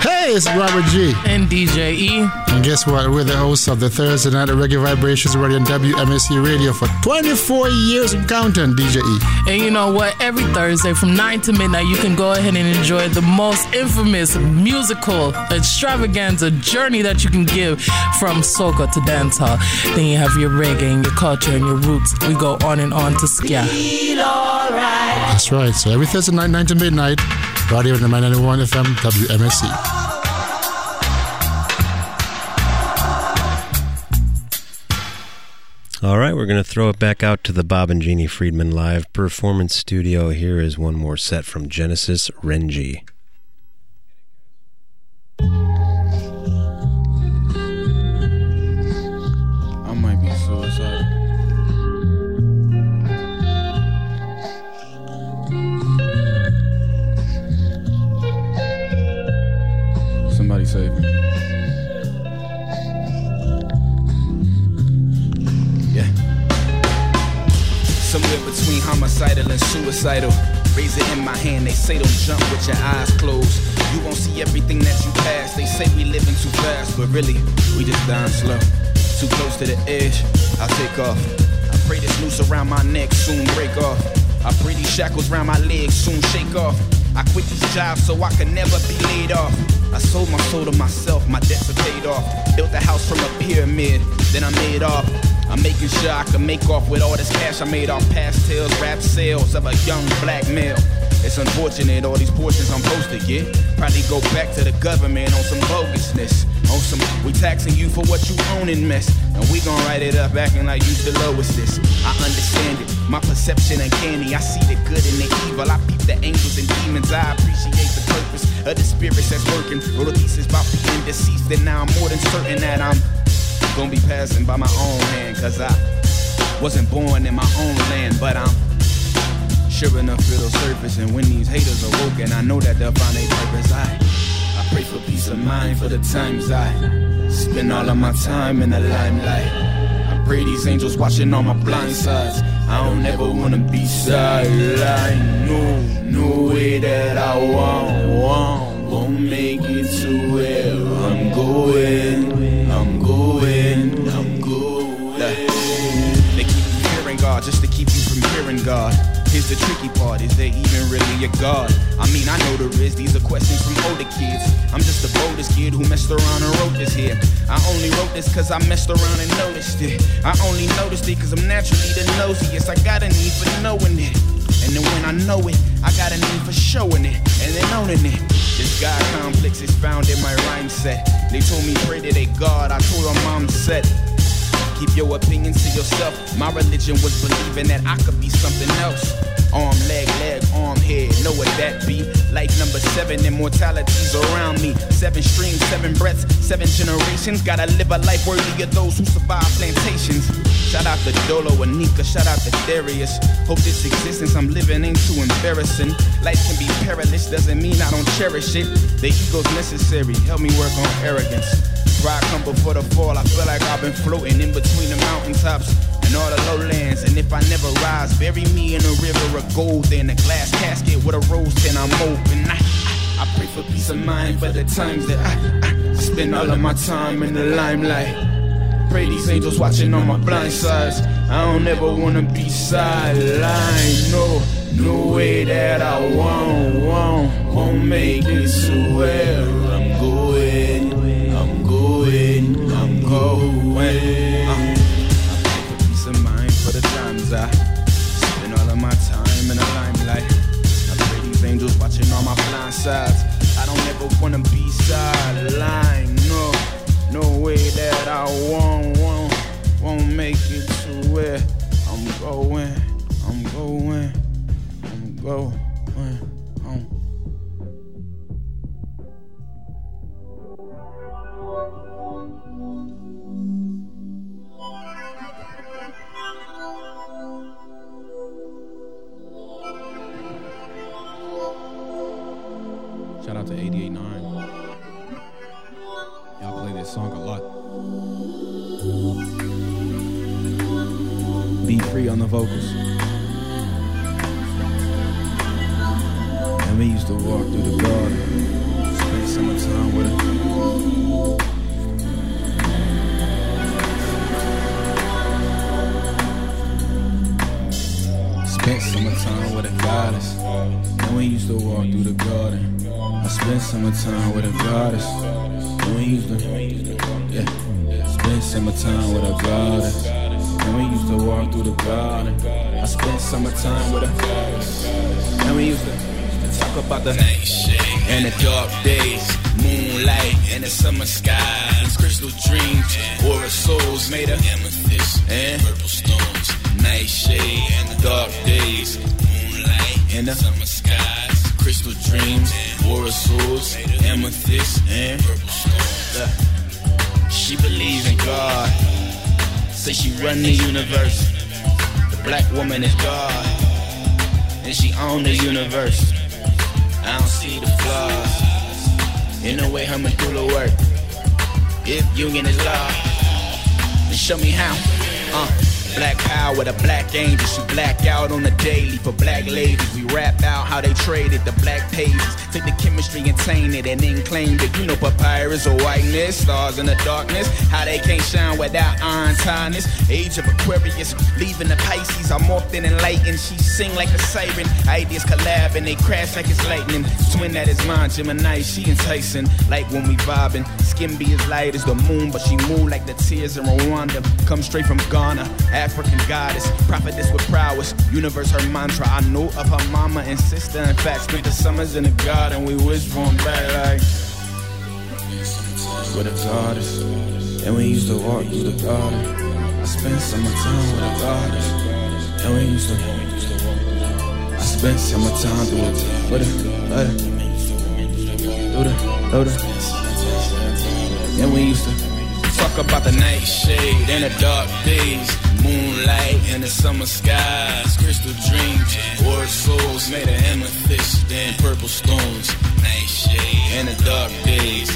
Hey, it's Robert G. And D J E. And guess what? We're the hosts of the Thursday Night at Reggae Vibrations Radio on W M S E Radio for twenty-four years and counting, D J E. And you know what? Every Thursday from nine to midnight, you can go ahead and enjoy the most infamous musical extravaganza journey that you can give from soca to dancehall. Then you have your reggae and your culture and your roots. We go on and on to ska. Right. That's right. So every Thursday night, nine to midnight, right here on the ninety-one F M W M S E. All right, we're going to throw it back out to the Bob and Jeannie Friedman Live Performance Studio. Here is one more set from Genesis Renji. I might be suicidal. Somebody save me. Somewhere between homicidal and suicidal. Raise it in my hand, they say don't jump with your eyes closed. You won't see everything that you pass. They say we living too fast, but really, we just dying slow. Too close to the edge, I take off. I pray this noose around my neck soon break off. I pray these shackles around my legs soon shake off. I quit these jobs so I can never be laid off. I sold my soul to myself, my debts are paid off. Built a house from a pyramid, then I made off. I'm making sure I can make off with all this cash I made off pastels, rap sales of a young black male. It's unfortunate all these portions I'm supposed to get. Probably go back to the government on some bogusness. On some, we taxing you for what you own and mess. And we gon' write it up acting like you the lowest this. I understand it, my perception uncanny. I see the good and the evil, I peep the angels and demons. I appreciate the purpose of the spirits that's working. Wrote a thesis about being deceased and now I'm more than certain that I'm gonna be passing by my own hand, cause I wasn't born in my own land, but I'm sure enough it'll surface. And when these haters are woke, and I know that they'll find their purpose, I I pray for peace of mind for the times I spend all of my time in the limelight. I pray these angels watching all my blind sides. I don't ever wanna be sidelined. No, no way that I won't, won't, won't make it to where I'm going. I'm going, I'm going. They keep hearing God even God? Here's the tricky part, is there even really a God? I mean, I know there is, these are questions from older kids. I'm just the boldest kid who messed around and wrote this here. I only wrote this cause I messed around and noticed it. I only noticed it cause I'm naturally the nosiest. I got a need for knowing it, and then when I know it, I got a need for showing it, and then owning it. This God complex is found in my rhyme set. They told me pray to their God, I told them I'm set. Keep your opinions to yourself. My religion was believing that I could be something else. Arm, leg, leg, arm, head, know what that be. Like number seven, immortality's around me. Seven streams, seven breaths, seven generations. Gotta live a life worthy of those who survive plantations. Shout out to Dolo, Anika, shout out to Darius. Hope this existence I'm living ain't too embarrassing. Life can be perilous, doesn't mean I don't cherish it. The ego's necessary, help me work on arrogance. Ride come before the fall, I feel like I've been floating in between the mountaintops and all the lowlands. And if I never rise, bury me in a river of gold in a glass casket with a rose tin I'm open. I, I, I pray for peace of mind for the times that I, I spend all of my time in the limelight. Pray these angels watching on my blind sides. I don't ever wanna be sidelined. No, no way that I won't, won't, won't make it to where I'm going. I'm going. I pray for peace of mind for the times I spend all of my time in the limelight. I pray these angels watching all my blind sides. I don't ever wanna be sidelined. No, no way that I won't, won't, won't make it to where I'm going. I'm going. I'm going. I'm Shout out to eighty-eight point nine. Y'all play this song a lot. Be free on the vocals. And we used to walk through the garden, spend summer time with it. Spent summer time with a goddess. And we used to walk through the garden. I spent summertime with a goddess. And we used to, yeah. Spent summertime with a goddess. And we used to walk through the garden. I spent summertime with a goddess. And we used to talk about the night shade and the dark days, moonlight and the summer skies, crystal dreams, aura souls made of amethyst and purple stones. Night shade and the dark days, moonlight and the summer skies. Crystal dreams, aura souls, amethyst, and purple stones. She believes in God, says she run the universe. The black woman is God, and she own the universe. I don't see the flaws in the way her medulla work. If union is law, then show me how. Uh. Black power, the black angels, she black out on the daily for black ladies. We rap out how they traded the black pages, took the chemistry and tainted it and then claimed it. You know papyrus or whiteness, stars in the darkness, how they can't shine without iron tiredness. Age of Aquarius, leaving the Pisces, I'm often enlightened. She sing like a siren, ideas collab and they crash like it's lightning. Twin that is mine, Gemini, she enticing. Like when we vibing, skin be as light as the moon, but she move like the tears in Rwanda. Come straight from Ghana, African goddess, prophetess with prowess, universe her mantra. I know of her mama and sister. In fact, spent the summers in the garden. We wish for them back like with a goddess, and we used to walk through the garden. I spent summertime with a goddess, and we used to. I spent summertime through it, with her, through the, through the, and we used to. Talk about the night shade and the dark days, moonlight and the summer skies, crystal dreams, aura souls made of amethyst and purple stones. Night shade and the dark days,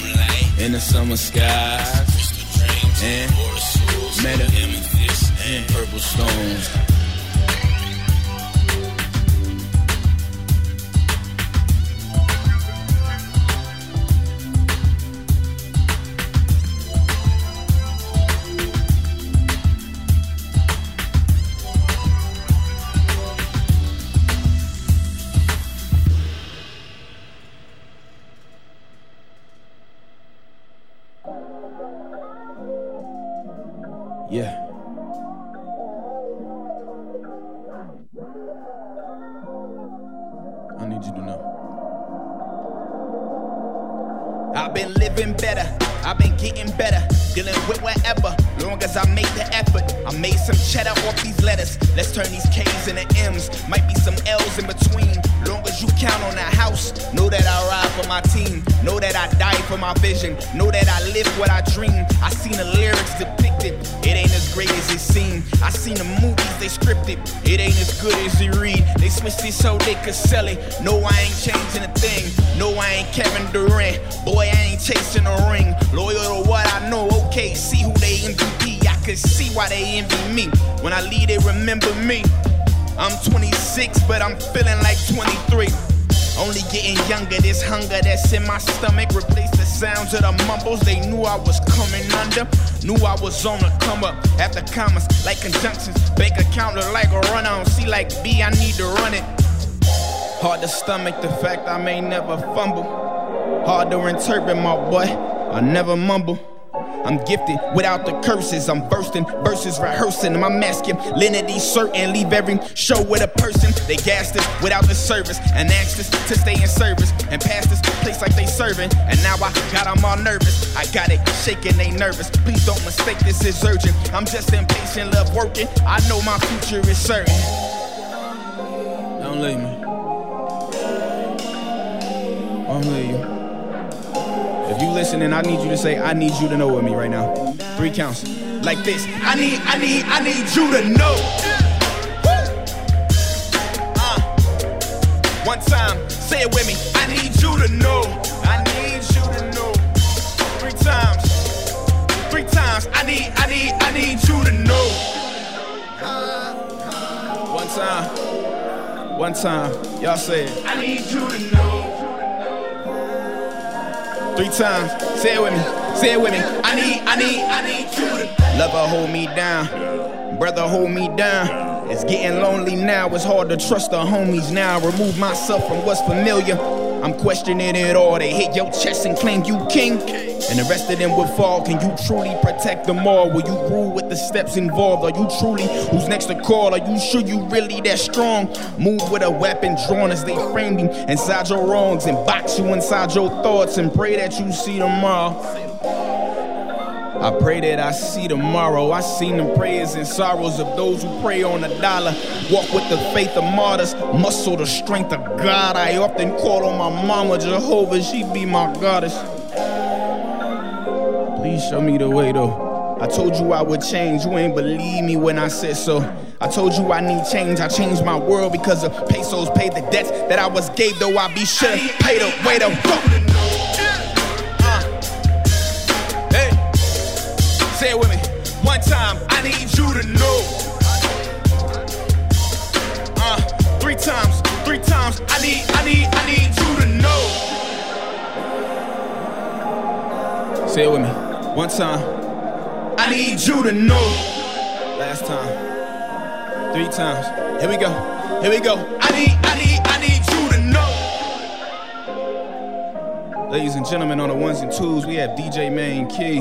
moonlight and the summer skies, crystal dreams, and aura souls made of amethyst and purple stones. I need you to know. I've been living better. I've been getting better. Dealing with whatever. Long as I make the effort. I made some cheddar off these letters. Let's turn these K's into M's. Might be some L's in between. Long as you count on that house. Know that I ride for my team. Know that I die for my vision. Know that I live what I dream. I seen the lyrics depicted. It ain't as great as it seemed. I seen the movies they scripted. It ain't as good as you read. They switched it so they could sell it. No, I ain't changing a thing. No, I ain't Kevin Durant. Boy, I ain't chasing a ring. Loyal to what I know. Okay, see who they envy. I can see why they envy me. When I leave, they remember me. I'm twenty-six, but I'm feeling like twenty-three. Only getting younger, this hunger that's in my stomach replaced the sounds of the mumbles. They knew I was coming under, knew I was on a come up. After commas, like conjunctions, bank account look like a run on. See like B, I need to run it. Hard to stomach the fact I may never fumble. Hard to interpret my boy, I never mumble. I'm gifted without the curses. I'm bursting, verses rehearsing. My masculinity certain. Leave every show with a person. They gassed us without the service and asked us to stay in service and passed us the place like they serving. And now I got them all nervous. I got it shaking, they nervous. Please don't mistake this is urgent. I'm just impatient, love working. I know my future is certain. Don't leave me. Don't leave you. If you listening, I need you to say, I need you to know with me right now. Three counts. Like this. I need, I need, I need you to know. Uh, one time, say it with me. I need you to know. I need you to know. Three times. Three times. I need, I need, I need you to know. One time. One time. Y'all say it. I need you to know. Three times, say it with me, say it with me. I need, I need, I need you to. Lover, hold me down. Brother, hold me down. It's getting lonely now. It's hard to trust the homies now. Remove myself from what's familiar. I'm questioning it all. They hit your chest and claim you king. And the rest of them would fall. Can you truly protect them all? Will you rule with the steps involved? Are you truly who's next to call? Are you sure you really that strong? Move with a weapon drawn as they frame you inside your wrongs and box you inside your thoughts and pray that you see tomorrow. I pray that I see tomorrow. I seen the prayers and sorrows of those who pray on a dollar. Walk with the faith of martyrs, muscle the strength of God. I often call on my mama Jehovah, she be my goddess. Please show me the way though. I told you I would change, you ain't believe me when I said so. I told you I need change, I changed my world because of pesos. Paid the debts that I was gave though, I be sure to pay the way to go. Uh. Hey, say it with me. One time, I need you to know. Uh, three times, three times, I need, I need, I need you to know. Say it with me. One time, I need you to know. Last time, three times. Here we go, here we go. I need, I need, I need you to know. Ladies and gentlemen, on the ones and twos, we have D J Mankey.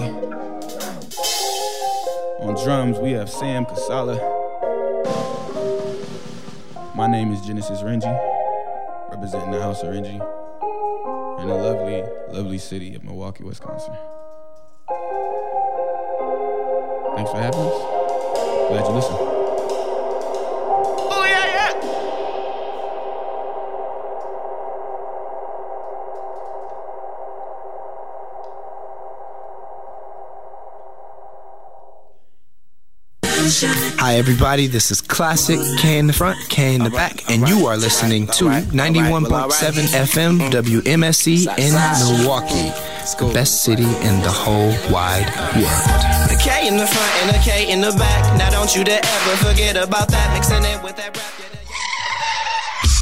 On drums, we have Sam Kasala. My name is Genesis Renji, representing the House Orenji in the lovely, lovely city of Milwaukee, Wisconsin. Thanks for having us. Glad you listened. Oh, yeah, yeah. Hi, everybody. This is Classic K in the front, K in the back, and you are listening to ninety-one point seven F M W M S E in Milwaukee. The best city in the whole wide world. A K in the front and a K in the back. Now don't you dare ever forget about that. Mixing it with that rap.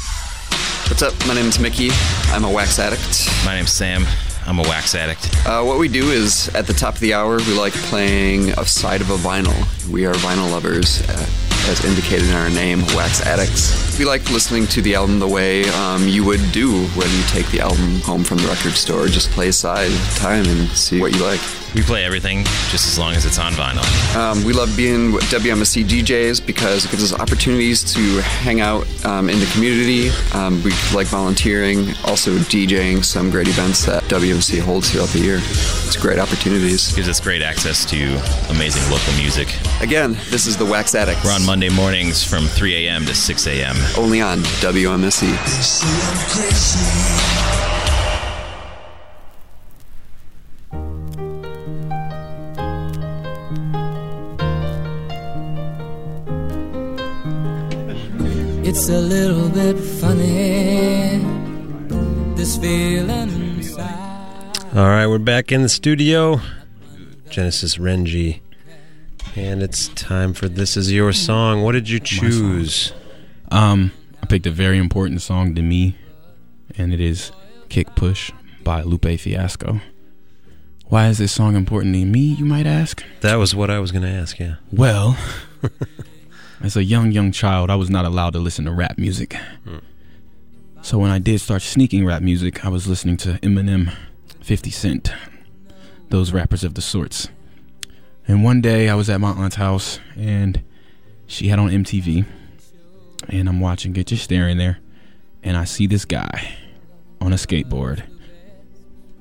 What's up? My name is Mickey. I'm a wax addict. My name's Sam. I'm a wax addict. Uh, what we do is, at the top of the hour, we like playing a side of a vinyl. We are vinyl lovers, uh, as indicated in our name, Wax Addicts. We like listening to the album the way um, you would do when you take the album home from the record store. Just play a side at a time and see what you like. We play everything just as long as it's on vinyl. Um, we love being with W M S E D Js because it gives us opportunities to hang out um, in the community. Um, we like volunteering, also DJing some great events that W M S E holds throughout the year. It's great opportunities. It gives us great access to amazing local music. Again, this is the Wax Addicts. We're on Monday mornings from three a.m. to six a.m. Only on W M S E. It's a little bit funny, this feeling inside. All right, we're back in the studio. Genesis Renji. And it's time for This Is Your Song. What did you choose? Um, I picked a very important song to me, and it is Kick Push by Lupe Fiasco. Why is this song important to me, you might ask? That was what I was going to ask, yeah. Well... As a young, young child, I was not allowed to listen to rap music. Hmm. So when I did start sneaking rap music, I was listening to Eminem, fifty cent, those rappers of the sorts. And one day I was at my aunt's house, and she had on M T V, and I'm watching it, just staring there, and I see this guy on a skateboard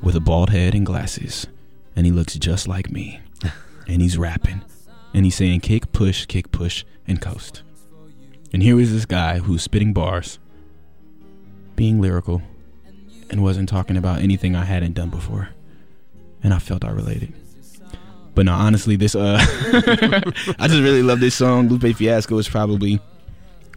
with a bald head and glasses, and he looks just like me, and he's rapping. And he's saying kick, push, kick, push, and coast. And here is this guy who's spitting bars, being lyrical, and wasn't talking about anything I hadn't done before. And I felt I related. But no, honestly, this uh I just really love this song. Lupe Fiasco is probably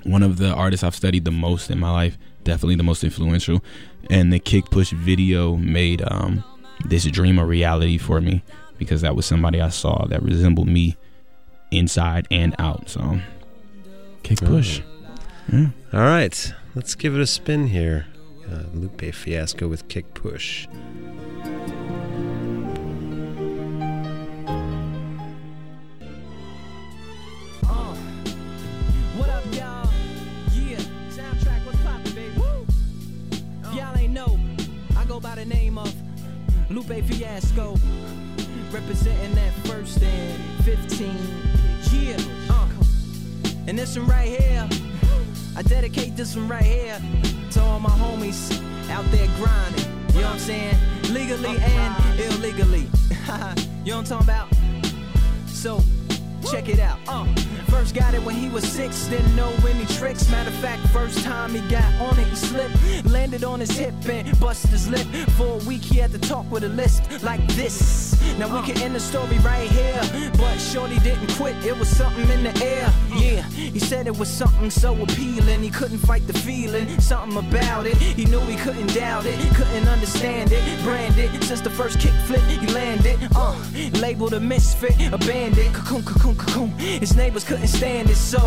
one of the artists I've studied the most in my life, definitely the most influential. And the kick push video made um this dream a reality for me, because that was somebody I saw that resembled me inside and out. So kick push. Yeah. All right, let's give it a spin here. Uh, Lupe Fiasco with Kick Push. Uh, what up, y'all? Yeah, soundtrack was poppin', baby. Woo! Uh. Y'all ain't know, I go by the name of Lupe Fiasco, representing that first and fifteen. Yeah, uh, and this one right here, I dedicate this one right here to all my homies out there grinding. You know what I'm saying? Legally and illegally. You know what I'm talking about? So, check it out. Uh, first got it when he was six, didn't know any tricks. Matter of fact, first time he got on it, he slipped, landed on his hip and busted his lip. For a week he had to talk with a list like this. Now we can end the story right here, but shorty didn't quit, it was something in the air. Yeah, he said it was something so appealing, he couldn't fight the feeling, something about it. He knew he couldn't doubt it, couldn't understand it. Branded since the first kick flip he landed. Uh, labeled a misfit, a bandit. Cocoon, cocoon. His neighbors couldn't stand it, so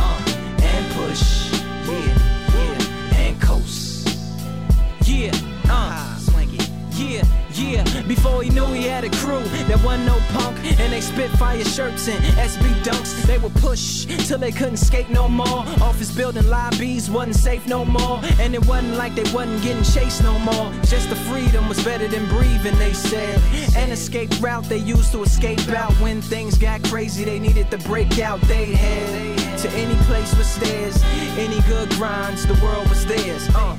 uh, and push, yeah, yeah, and coast, yeah, uh, swing it, yeah. Yeah, before he knew he had a crew that wasn't no punk, and they spit fire shirts and S B dunks. They would push till they couldn't skate no more. Office building lobbies wasn't safe no more, and it wasn't like they wasn't getting chased no more. Just the freedom was better than breathing, they said. An escape route they used to escape out when things got crazy. They needed the breakout they had to any place with stairs, any good grinds. The world was theirs. Uh.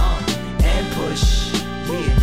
uh, and push, yeah.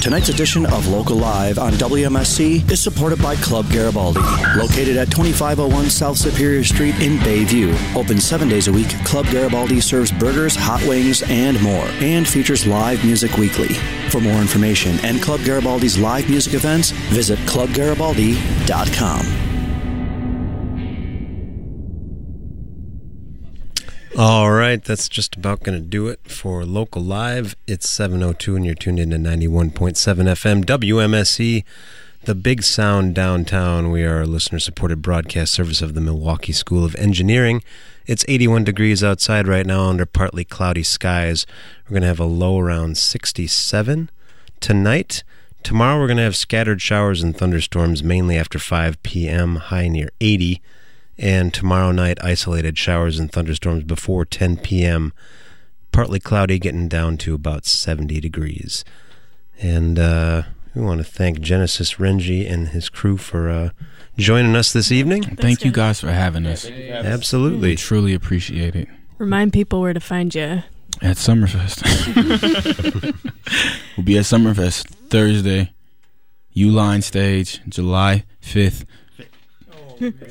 Tonight's edition of Local Live on W M S C is supported by Club Garibaldi, located at twenty-five oh one South Superior Street in Bayview. Open seven days a week, Club Garibaldi serves burgers, hot wings, and more, and features live music weekly. For more information and Club Garibaldi's live music events, visit club garibaldi dot com. All right, that's just about going to do it for Local Live. It's seven oh two and you're tuned in to ninety-one point seven F M, W M S E, the Big Sound Downtown. We are a listener-supported broadcast service of the Milwaukee School of Engineering. It's eighty-one degrees outside right now under partly cloudy skies. We're going to have a low around sixty-seven tonight. Tomorrow we're going to have scattered showers and thunderstorms, mainly after five p.m., high near eighty. And tomorrow night, isolated showers and thunderstorms before ten p.m. Partly cloudy, getting down to about seventy degrees. And uh, we want to thank Genesis Renji and his crew for uh, joining us this evening. Thanks, thank guys. you guys for having us. Yeah, absolutely. We truly appreciate it. Remind people where to find you. At Summerfest. We'll be at Summerfest Thursday, Uline Stage, July fifth.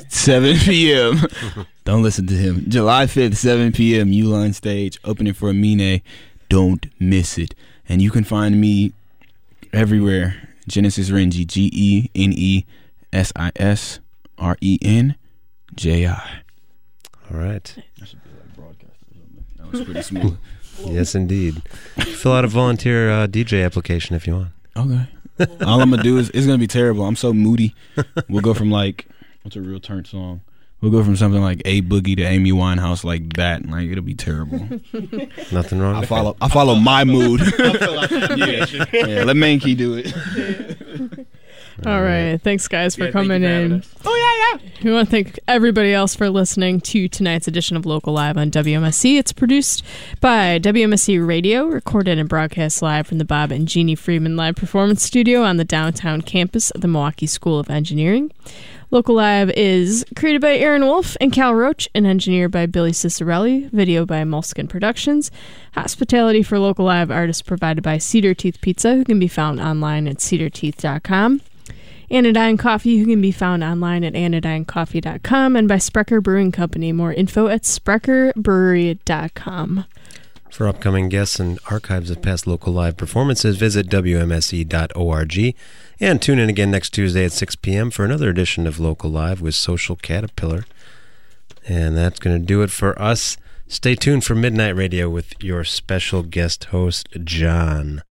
seven p.m. Don't listen to him. July fifth, seven p.m. Uline Stage, opening for Amine. Don't miss it. And you can find me everywhere. Genesis Renji, G E N E S I S R E N J I. All right. That should be like broadcast or something. That was pretty smooth. Yes, indeed. Fill out a volunteer uh, D J application if you want. Okay. All I'm going to do is, it's going to be terrible. I'm so moody. We'll go from like... What's a real turnt song? We'll go from something like A Boogie to Amy Winehouse, like that. Like it'll be terrible. Nothing wrong. I follow. I follow my mood. I feel like yeah. yeah, let Mankey do it. All right. Thanks, guys, for yeah, coming thank in. For oh yeah, yeah. We want to thank everybody else for listening to tonight's edition of Local Live on W M S C. It's produced by W M S C Radio, recorded and broadcast live from the Bob and Jeannie Friedman Live Performance Studio on the downtown campus of the Milwaukee School of Engineering. Local Live is created by Aaron Wolf and Cal Roach and engineered by Billy Ciccarelli, video by Moleskin Productions. Hospitality for Local Live artists provided by Cedar Teeth Pizza, who can be found online at cedar teeth dot com. Anodyne Coffee, who can be found online at anodyne coffee dot com, and by Sprecher Brewing Company. More info at sprecher brewery dot com. For upcoming guests and archives of past Local Live performances, visit W M S E dot org and tune in again next Tuesday at six p.m. for another edition of Local Live with Social Caterpillar. And that's going to do it for us. Stay tuned for Midnight Radio with your special guest host, John.